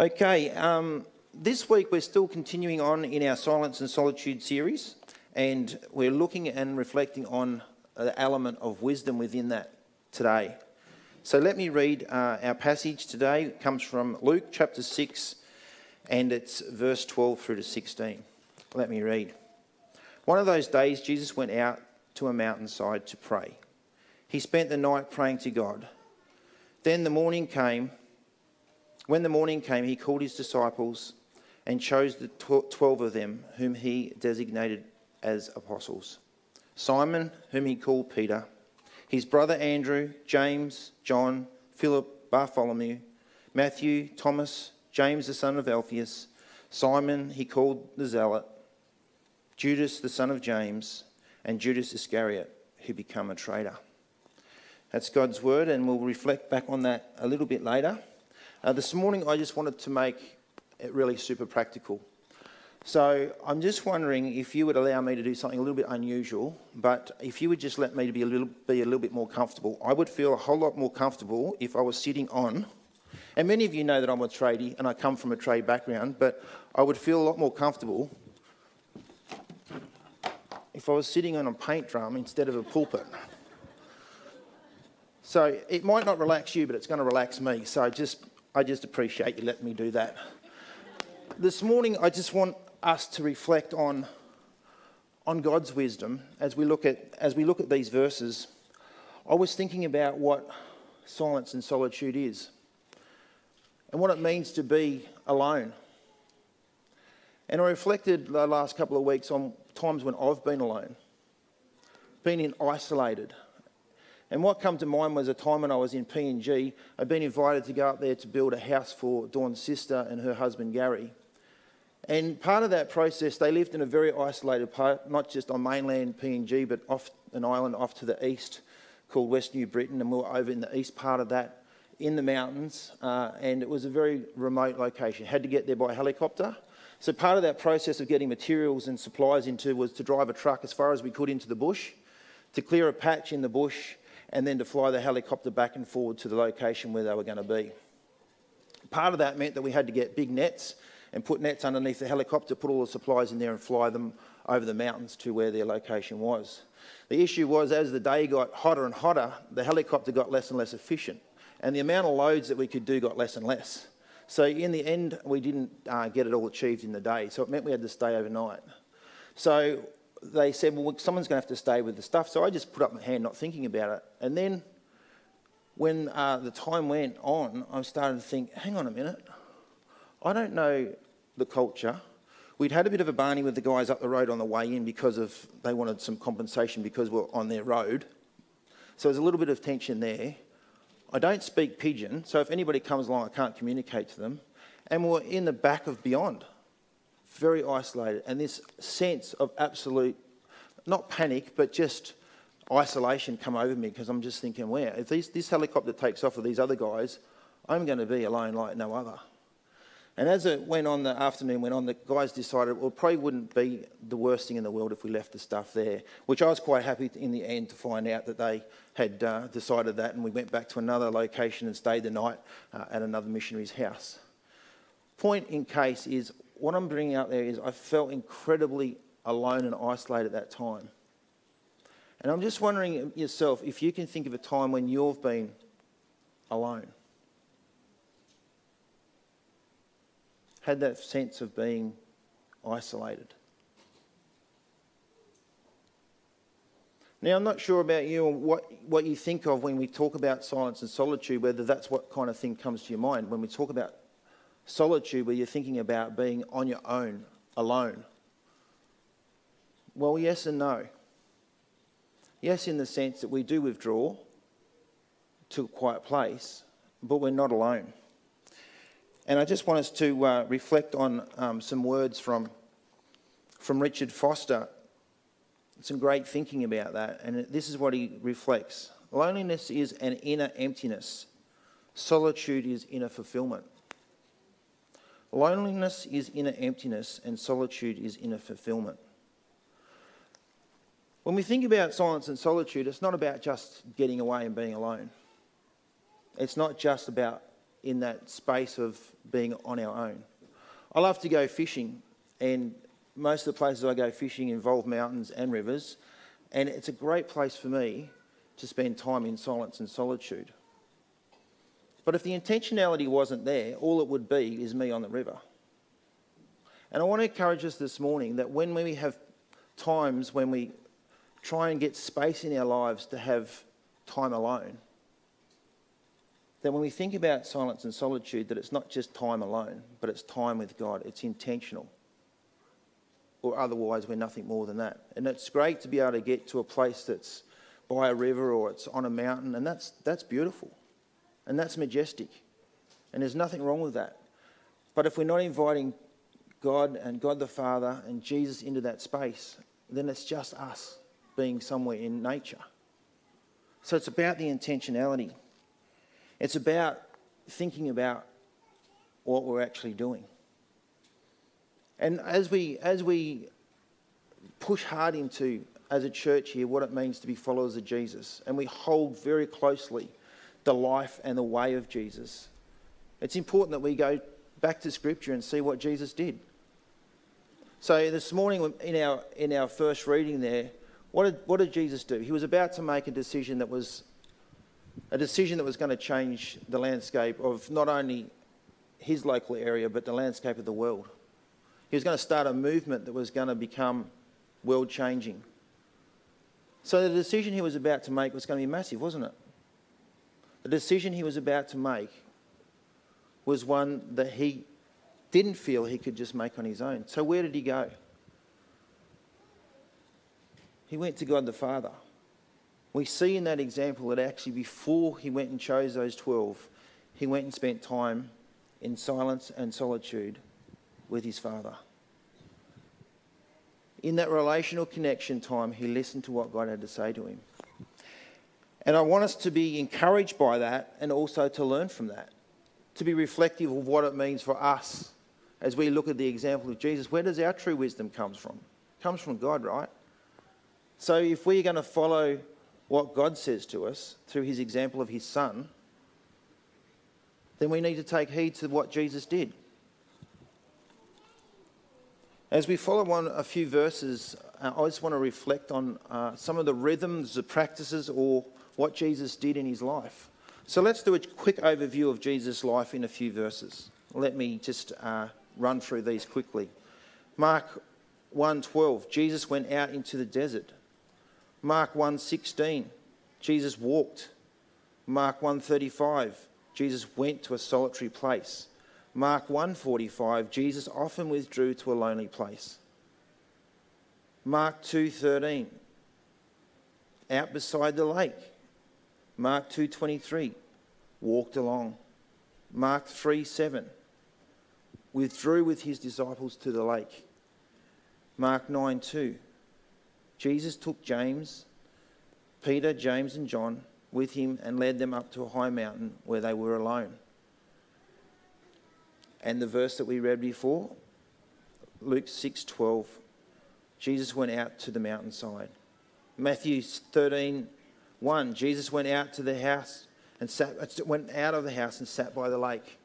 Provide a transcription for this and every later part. Okay, this week we're still continuing on in our Silence and Solitude series, and we're looking and reflecting on the element of wisdom within that today. So let me read our passage today. It comes from Luke chapter 6, and it's verse 12 through to 16. Let me read. One of those days Jesus went out to a mountainside to pray. He spent the night praying to God. Then the morning came. When the morning came, he called his disciples and chose the 12 of them, whom he designated as apostles. Simon, whom he called Peter, his brother Andrew, James, John, Philip, Bartholomew, Matthew, Thomas, James the son of Alphaeus, Simon he called the Zealot, Judas the son of James, and Judas Iscariot, who became a traitor. That's God's word, and we'll reflect back on that a little bit later. This morning I just wanted to make it really super practical. So I'm just wondering if you would allow me to do something a little bit unusual, but if you would just let me to be a little bit more comfortable. I would feel a whole lot more comfortable if I was sitting on, and many of you know that I'm a tradie and I come from a trade background, but I would feel a lot more comfortable if I was sitting on a paint drum instead of a pulpit. So it might not relax you, but it's going to relax me, so I just appreciate you letting me do that. This morning, I just want us to reflect on God's wisdom as we look at these verses. I was thinking about what silence and solitude is, and what it means to be alone. And I reflected the last couple of weeks on times when I've been alone, isolated. And what came to mind was a time when I was in PNG. I'd been invited to go up there to build a house for Dawn's sister and her husband, Gary. And part of that process, they lived in a very isolated part, not just on mainland PNG, but off an island off to the east called West New Britain, and we were over in the east part of that, in the mountains, and it was a very remote location. Had to get there by helicopter. So part of that process of getting materials and supplies into was to drive a truck as far as we could into the bush, to clear a patch in the bush, and then to fly the helicopter back and forward to the location where they were going to be. Part of that meant that we had to get big nets and put nets underneath the helicopter, put all the supplies in there and fly them over the mountains to where their location was. The issue was, as the day got hotter and hotter, the helicopter got less and less efficient, and the amount of loads that we could do got less and less. So in the end, we didn't get it all achieved in the day, so it meant we had to stay overnight. So they said, well, someone's going to have to stay with the stuff. So I just put up my hand, not thinking about it. And then when the time went on, I started to think, hang on a minute, I don't know the culture. We'd had a bit of a barney with the guys up the road on the way in because of they wanted some compensation because we're on their road. So there's a little bit of tension there. I don't speak pidgin, so if anybody comes along, I can't communicate to them. And we're in the back of beyond. Very isolated, and this sense of absolute, not panic, but just isolation come over me because I'm just thinking, wow, if this helicopter takes off with these other guys, I'm going to be alone like no other. And as it went on, the afternoon went on, the guys decided, well, it probably wouldn't be the worst thing in the world if we left the stuff there, which I was quite happy in the end to find out that they had decided that, and we went back to another location and stayed the night at another missionary's house. Point in case is, what I'm bringing out there is I felt incredibly alone and isolated at that time. And I'm just wondering yourself if you can think of a time when you've been alone. Had that sense of being isolated. Now, I'm not sure about you or what you think of when we talk about silence and solitude, whether that's what kind of thing comes to your mind when we talk about solitude, where you're thinking about being on your own, alone. Well, yes and no. Yes, in the sense that we do withdraw to a quiet place, but we're not alone. And I just want us to reflect on some words from Richard Foster. Some great thinking about that, and this is what he reflects. Loneliness is an inner emptiness. Solitude is inner fulfillment. Loneliness is inner emptiness, and solitude is inner fulfillment. When we think about silence and solitude, it's not about just getting away and being alone. It's not just about in that space of being on our own. I love to go fishing, and most of the places I go fishing involve mountains and rivers, and it's a great place for me to spend time in silence and solitude. But if the intentionality wasn't there, all it would be is me on the river. And I want to encourage us this morning that when we have times when we try and get space in our lives to have time alone, that when we think about silence and solitude, that it's not just time alone, but it's time with God. It's intentional. Or otherwise, we're nothing more than that. And it's great to be able to get to a place that's by a river or it's on a mountain, and that's beautiful. And that's majestic. And there's nothing wrong with that. But if we're not inviting God and God the Father and Jesus into that space, then it's just us being somewhere in nature. So it's about the intentionality. It's about thinking about what we're actually doing. And as we push hard into, as a church here, what it means to be followers of Jesus, and we hold very closely the life and the way of Jesus, it's important that we go back to Scripture and see what Jesus did. So this morning in our first reading there, what did Jesus do? He was about to make a decision that was going to change the landscape of not only his local area, but the landscape of the world. He was going to start a movement that was going to become world-changing. So the decision he was about to make was going to be massive, wasn't it? The decision he was about to make was one that he didn't feel he could just make on his own. So where did he go? He went to God the Father. We see in that example that actually before he went and chose those 12, he went and spent time in silence and solitude with his Father. In that relational connection time, he listened to what God had to say to him. And I want us to be encouraged by that and also to learn from that, to be reflective of what it means for us as we look at the example of Jesus. Where does our true wisdom come from? It comes from God, right? So if we're going to follow what God says to us through his example of his Son, then we need to take heed to what Jesus did. As we follow on a few verses, I just want to reflect on some of the rhythms, the practices, or what Jesus did in his life. So let's do a quick overview of Jesus' life in a few verses. Let me just run through these quickly. Mark 1:12, Jesus went out into the desert. Mark 1:16, Jesus walked. Mark 1:35, Jesus went to a solitary place. Mark 1:45, Jesus often withdrew to a lonely place. Mark 2:13, out beside the lake. Mark 2:23, walked along. Mark 3:7, withdrew with his disciples to the lake. Mark 9:2, Jesus took Peter, James and John with him and led them up to a high mountain where they were alone. And the verse that we read before, Luke 6:12, Jesus went out to the mountainside. Matthew 13:1, Jesus went out of the house and sat by the lake.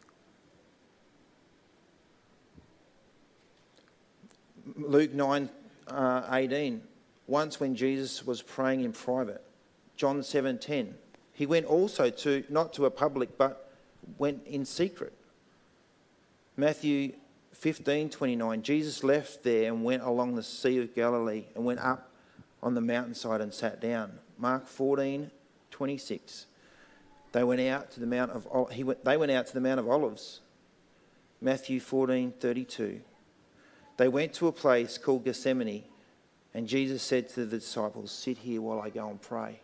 Luke 9:18, once when Jesus was praying in private. John 7:10, he went also to, not to a public, but went in secret. Matthew 15:29, Jesus left there and went along the Sea of Galilee and went up on the mountainside and sat down. Mark 14:26, they went out to the Mount of Olives. Matthew 14:32, they went to a place called Gethsemane, and Jesus said to the disciples, "Sit here while I go and pray."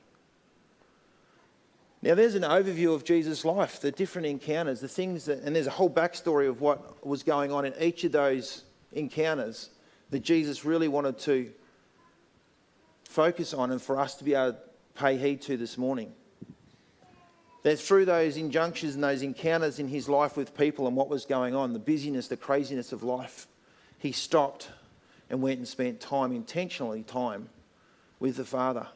Now, there's an overview of Jesus' life, the different encounters, the things that, and there's a whole backstory of what was going on in each of those encounters that Jesus really wanted to focus on and for us to be able to pay heed to this morning. That through those injunctions and those encounters in his life with people and what was going on, the busyness, the craziness of life, he stopped and went and spent time, intentionally time, with the Father.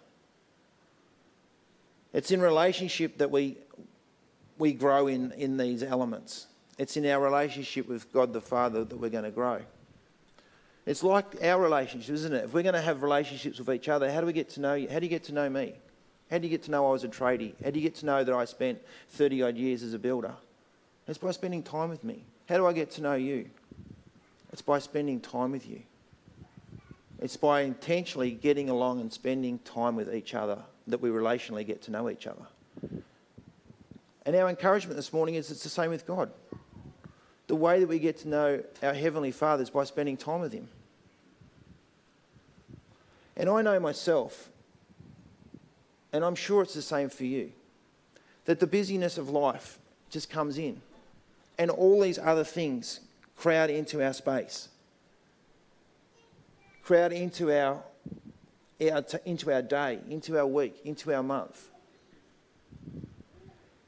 It's in relationship that we we grow in these elements. It's in our relationship with God the Father that we're going to grow. It's like our relationships, isn't it? If we're going to have relationships with each other, how do we get to know you? How do you get to know me? How do you get to know I was a tradie? How do you get to know that I spent 30-odd years as a builder? It's by spending time with me. How do I get to know you? It's by spending time with you. It's by intentionally getting along and spending time with each other that we relationally get to know each other. And our encouragement this morning is it's the same with God. The way that we get to know our Heavenly Father is by spending time with Him. And I know myself, and I'm sure it's the same for you, that the busyness of life just comes in, and all these other things crowd into our space, crowd into our day, into our week, into our month.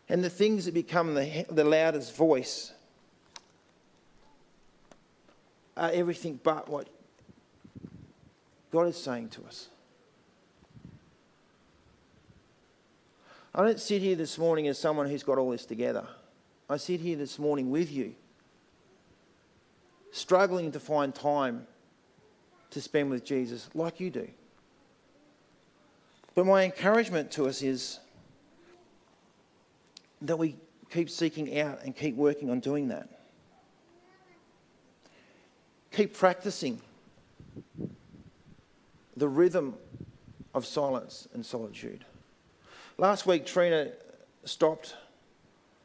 And the things that become the loudest voice are everything but what God is saying to us. I don't sit here this morning as someone who's got all this together. I sit here this morning with you, struggling to find time to spend with Jesus like you do. But my encouragement to us is that we keep seeking out and keep working on doing that. Keep practicing the rhythm of silence and solitude. Last week, Trina stopped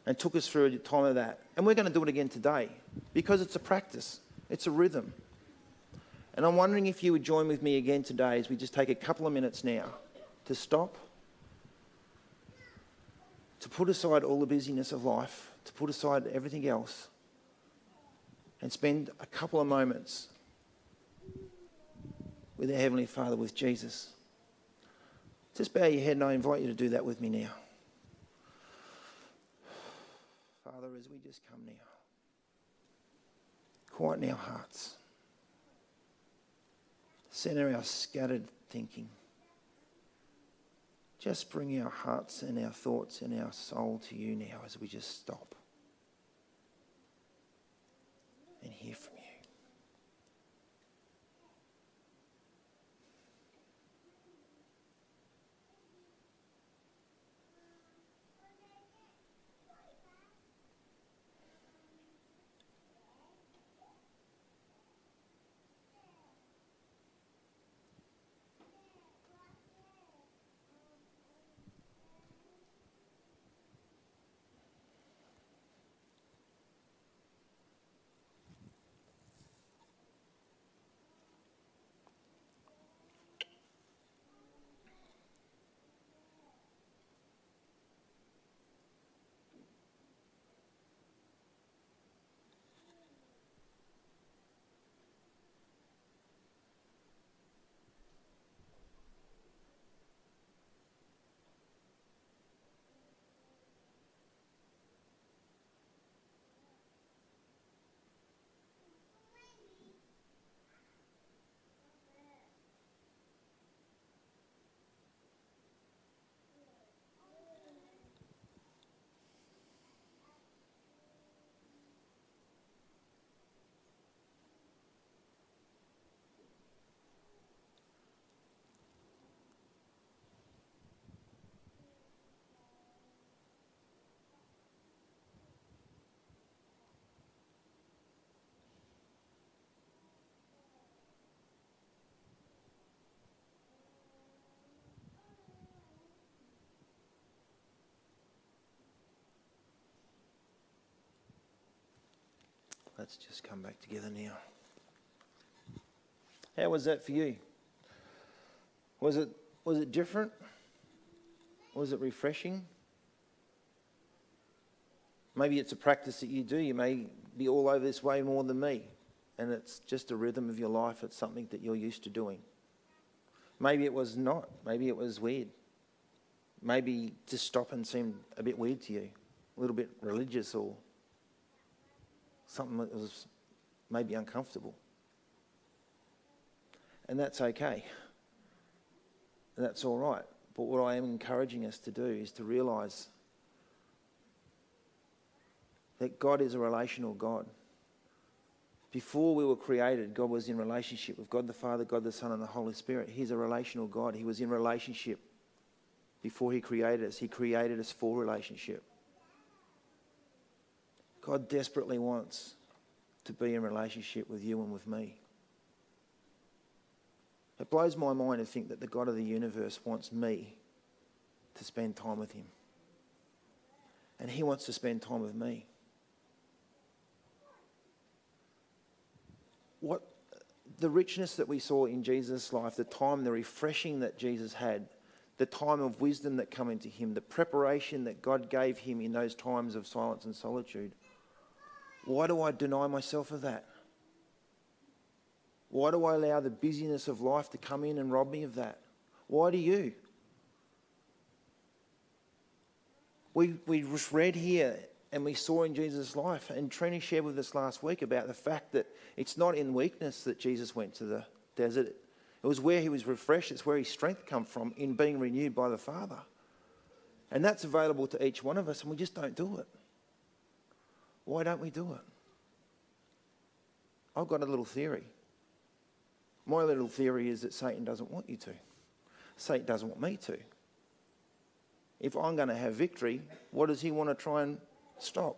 and took us through a time of that. And we're going to do it again today because it's a practice. It's a rhythm. And I'm wondering if you would join with me again today as we just take a couple of minutes now to stop, to put aside all the busyness of life, to put aside everything else, and spend a couple of moments with our Heavenly Father, with Jesus. Just bow your head, and I invite you to do that with me now. Father, as we just come now, quieten our hearts, centre our scattered thinking. Just bring our hearts and our thoughts and our soul to you now as we just stop and hear from you. Let's just come back together now. How was that for you? Was it different? Was it refreshing? Maybe it's a practice that you do. You may be all over this way more than me, and it's just a rhythm of your life. It's something that you're used to doing. Maybe it was not. Maybe it was weird. Maybe to stop and seemed a bit weird to you, a little bit religious or something that was maybe uncomfortable. And that's okay. That's all right. But what I am encouraging us to do is to realise that God is a relational God. Before we were created, God was in relationship with God the Father, God the Son, and the Holy Spirit. He's a relational God. He was in relationship before he created us. He created us for relationship. God desperately wants to be in relationship with you and with me. It blows my mind to think that the God of the universe wants me to spend time with him. And he wants to spend time with me. What the richness that we saw in Jesus' life, the time, the refreshing that Jesus had, the time of wisdom that came into him, the preparation that God gave him in those times of silence and solitude. Why do I deny myself of that? Why do I allow the busyness of life to come in and rob me of that? Why do you? We just read here and we saw in Jesus' life, and Trina shared with us last week about the fact that it's not in weakness that Jesus went to the desert. It was where he was refreshed. It's where his strength come from, in being renewed by the Father. And that's available to each one of us, and we just don't do it. Why don't we do it? I've got a little theory. My little theory is that Satan doesn't want you to. Satan doesn't want me to. If I'm going to have victory, what does he want to try and stop?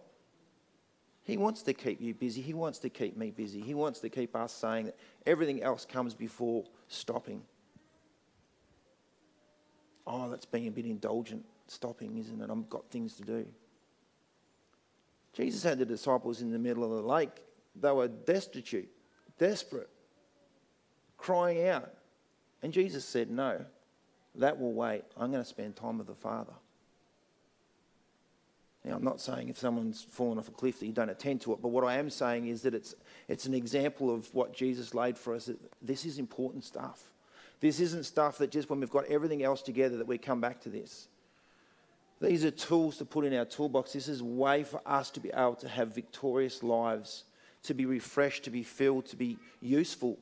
He wants to keep you busy. He wants to keep me busy. He wants to keep us saying that everything else comes before stopping. Oh, that's being a bit indulgent, stopping, isn't it? I've got things to do. Jesus had the disciples in the middle of the lake. They were destitute, desperate, crying out. And Jesus said, no, that will wait. I'm going to spend time with the Father. Now, I'm not saying if someone's fallen off a cliff that you don't attend to it, but what I am saying is that it's an example of what Jesus laid for us. That this is important stuff. This isn't stuff that just when we've got everything else together that we come back to this. These are tools to put in our toolbox. This is a way for us to be able to have victorious lives, to be refreshed, to be filled, to be useful,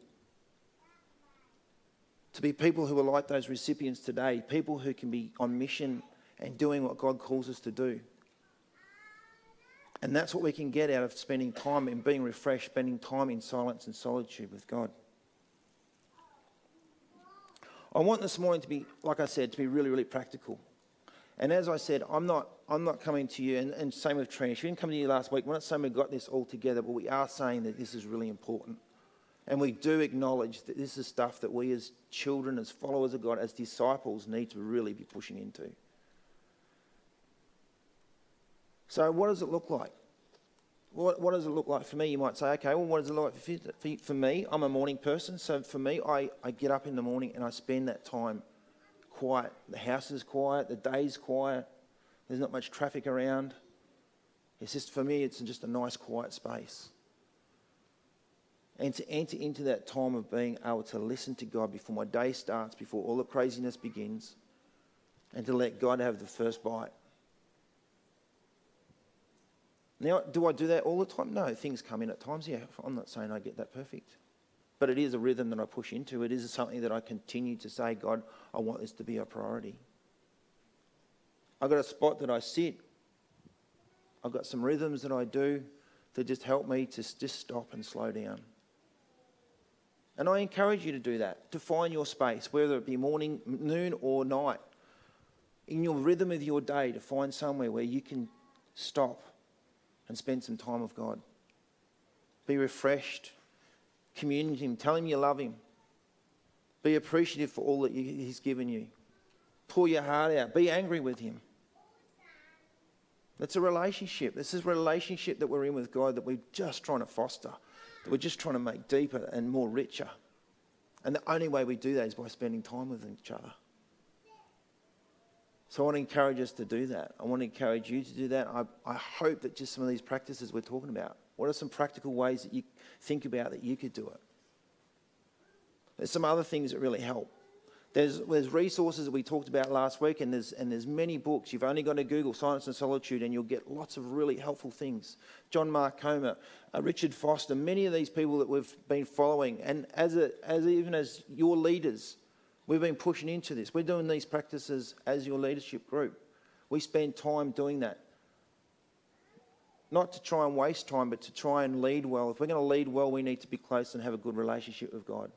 to be people who are like those recipients today, people who can be on mission and doing what God calls us to do. And that's what we can get out of spending time and being refreshed, spending time in silence and solitude with God. I want this morning to be, like I said, to be really, really practical. And as I said, I'm not coming to you, and same with Trina. She didn't come to you last week. We're not saying we've got this all together, but we are saying that this is really important. And we do acknowledge that this is stuff that we as children, as followers of God, as disciples need to really be pushing into. So what does it look like? What does it look like for me? You might say, okay, well, what does it look like for me? I'm a morning person, so for me, I get up in the morning and I spend that time quiet. The house is quiet, the day's quiet, there's not much traffic around. It's just, for me, it's just a nice quiet space. And to enter into that time of being able to listen to God before my day starts, before all the craziness begins, and to let God have the first bite. Now, do I do that all the time? No, things come in at times, yeah. I'm not saying I get that perfect. But it is a rhythm that I push into. It is something that I continue to say, God, I want this to be a priority. I've got a spot that I sit. I've got some rhythms that I do that just help me to just stop and slow down. And I encourage you to do that, to find your space, whether it be morning, noon or night. In your rhythm of your day, to find somewhere where you can stop and spend some time with God. Be refreshed. Commune with him. Tell him you love him. Be appreciative for all that he's given you. Pour your heart out. Be angry with him. That's a relationship. This is a relationship that we're in with God that we're just trying to foster, that we're just trying to make deeper and more richer. And the only way we do that is by spending time with each other. So I want to encourage us to do that. I want to encourage you to do that. I hope that just some of these practices we're talking about, what are some practical ways that you think about that you could do it? There's some other things that really help. There's resources that we talked about last week, and there's many books. You've only got to Google Silence and Solitude, and you'll get lots of really helpful things. John Mark Comer, Richard Foster, many of these people that we've been following, and even as your leaders, we've been pushing into this. We're doing these practices as your leadership group. We spend time doing that. not to try and waste time, but to try and lead well. If we're going to lead well, we need to be close and have a good relationship with God,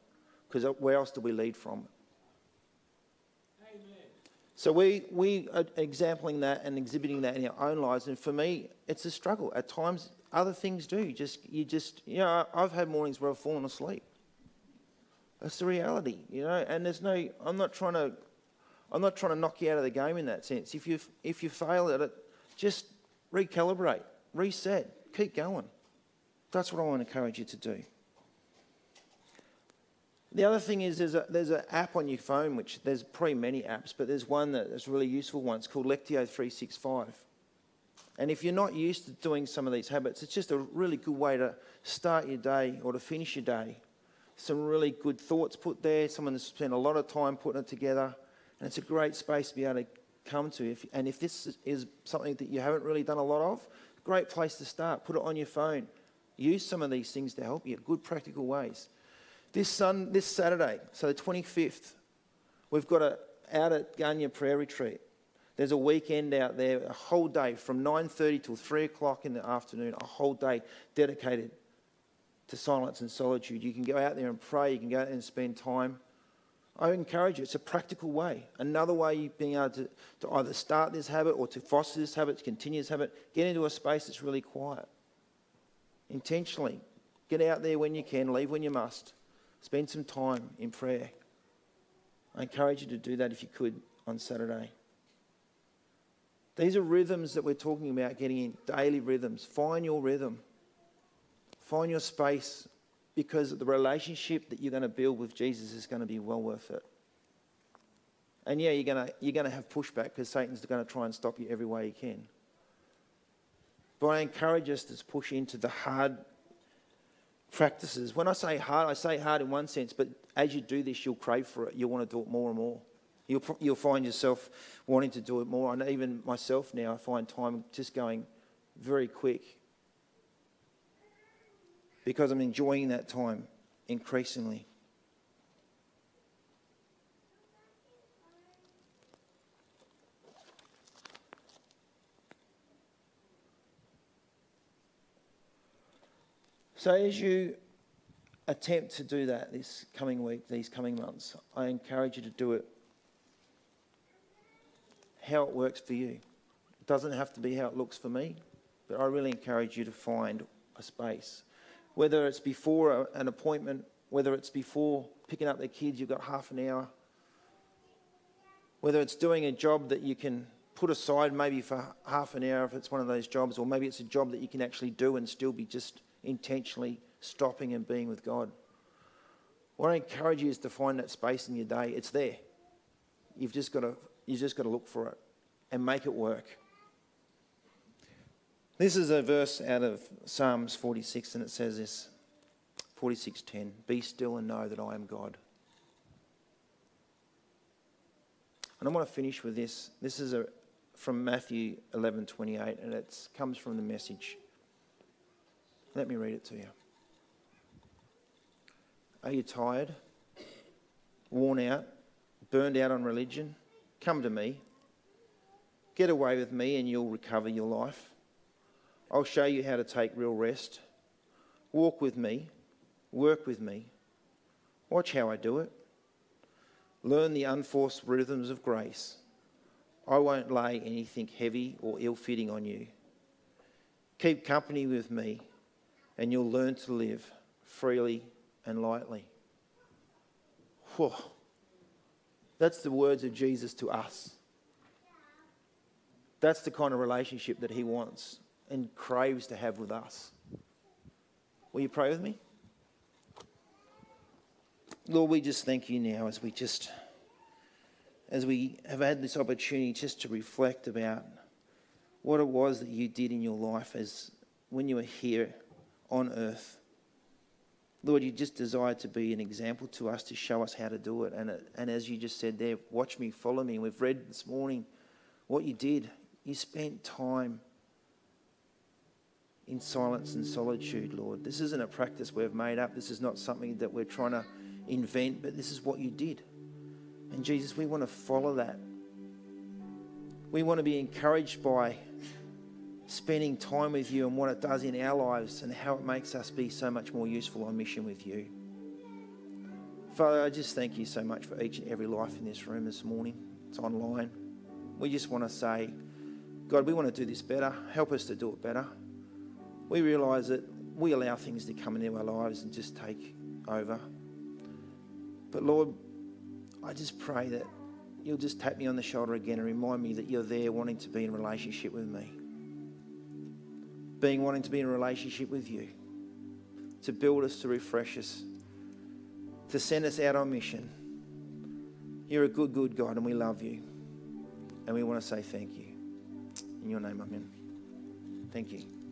because where else do we lead from? Amen. So we are exemplifying that and exhibiting that in our own lives. And for me, it's a struggle. At times, other things do. I've had mornings where I've fallen asleep. That's the reality, you know. And I'm not trying to knock you out of the game in that sense. If you fail at it, just recalibrate, reset, keep going. That's what I want to encourage you to do. The other thing is there's an app on your phone, which there's pretty many apps, but there's one that's a really useful one. It's called Lectio 365. And if you're not used to doing some of these habits, it's just a really good way to start your day or to finish your day. Some really good thoughts put there. Someone has spent a lot of time putting it together. And it's a great space to be able to come to. If this is something that you haven't really done a lot of, great place to start. Put it on your phone. Use some of these things to help you. Good practical ways. This Saturday, so the 25th, we've got out at Ganya prayer retreat. There's a weekend out there, a whole day from 9:30 till 3 o'clock in the afternoon, a whole day dedicated to silence and solitude. You can go out there and pray. You can go out there and spend time. I encourage you. It's a practical way. Another way of being able to either start this habit or to foster this habit, to continue this habit, get into a space that's really quiet. Intentionally. Get out there when you can. Leave when you must. Spend some time in prayer. I encourage you to do that if you could on Saturday. These are rhythms that we're talking about, getting in daily rhythms. Find your rhythm. Find your space, because the relationship that you're going to build with Jesus is going to be well worth it. And yeah, you're going to have pushback, because Satan's going to try and stop you every way he can. But I encourage us to push into the hard practices. When I say hard in one sense, but as you do this, you'll crave for it. You'll want to do it more and more. You'll find yourself wanting to do it more. And even myself now, I find time just going very quick, because I'm enjoying that time increasingly. So as you attempt to do that this coming week, these coming months, I encourage you to do it how it works for you. It doesn't have to be how it looks for me, but I really encourage you to find a space. Whether it's before an appointment, whether it's before picking up the kids, you've got half an hour. Whether it's doing a job that you can put aside maybe for half an hour if it's one of those jobs, or maybe it's a job that you can actually do and still be just intentionally stopping and being with God. What I encourage you is to find that space in your day. It's there. You've just got to look for it and make it work. This is a verse out of Psalms 46, and it says this, 46:10, "Be still and know that I am God." And I want to finish with this. This is from Matthew 11:28, and it comes from The Message. Let me read it to you. "Are you tired, worn out, burned out on religion? Come to me. Get away with me and you'll recover your life. I'll show you how to take real rest. Walk with me. Work with me. Watch how I do it. Learn the unforced rhythms of grace. I won't lay anything heavy or ill-fitting on you. Keep company with me and you'll learn to live freely and lightly." Whoa. That's the words of Jesus to us. That's the kind of relationship that he wants and craves to have with us. Will you pray with me? Lord, we just thank you now as we have had this opportunity just to reflect about what it was that you did in your life as when you were here on earth. Lord, you just desired to be an example to us, to show us how to do it. And as you just said there, watch me, follow me. And we've read this morning what you did. You spent time in silence and solitude, Lord. This isn't a practice we've made up. This is not something that we're trying to invent, but this is what you did. And Jesus, we want to follow that. We want to be encouraged by spending time with you and what it does in our lives and how it makes us be so much more useful on mission with you. Father, I just thank you so much for each and every life in this room this morning. It's online. We just want to say, God, we want to do this better. Help us to do it better. We realise that we allow things to come into our lives and just take over. But Lord, I just pray that you'll just tap me on the shoulder again and remind me that you're there wanting to be in relationship with me. Wanting to be in a relationship with you, to build us, to refresh us, to send us out on mission. You're a good, good God, and we love you. And we want to say thank you. In your name, amen. Thank you.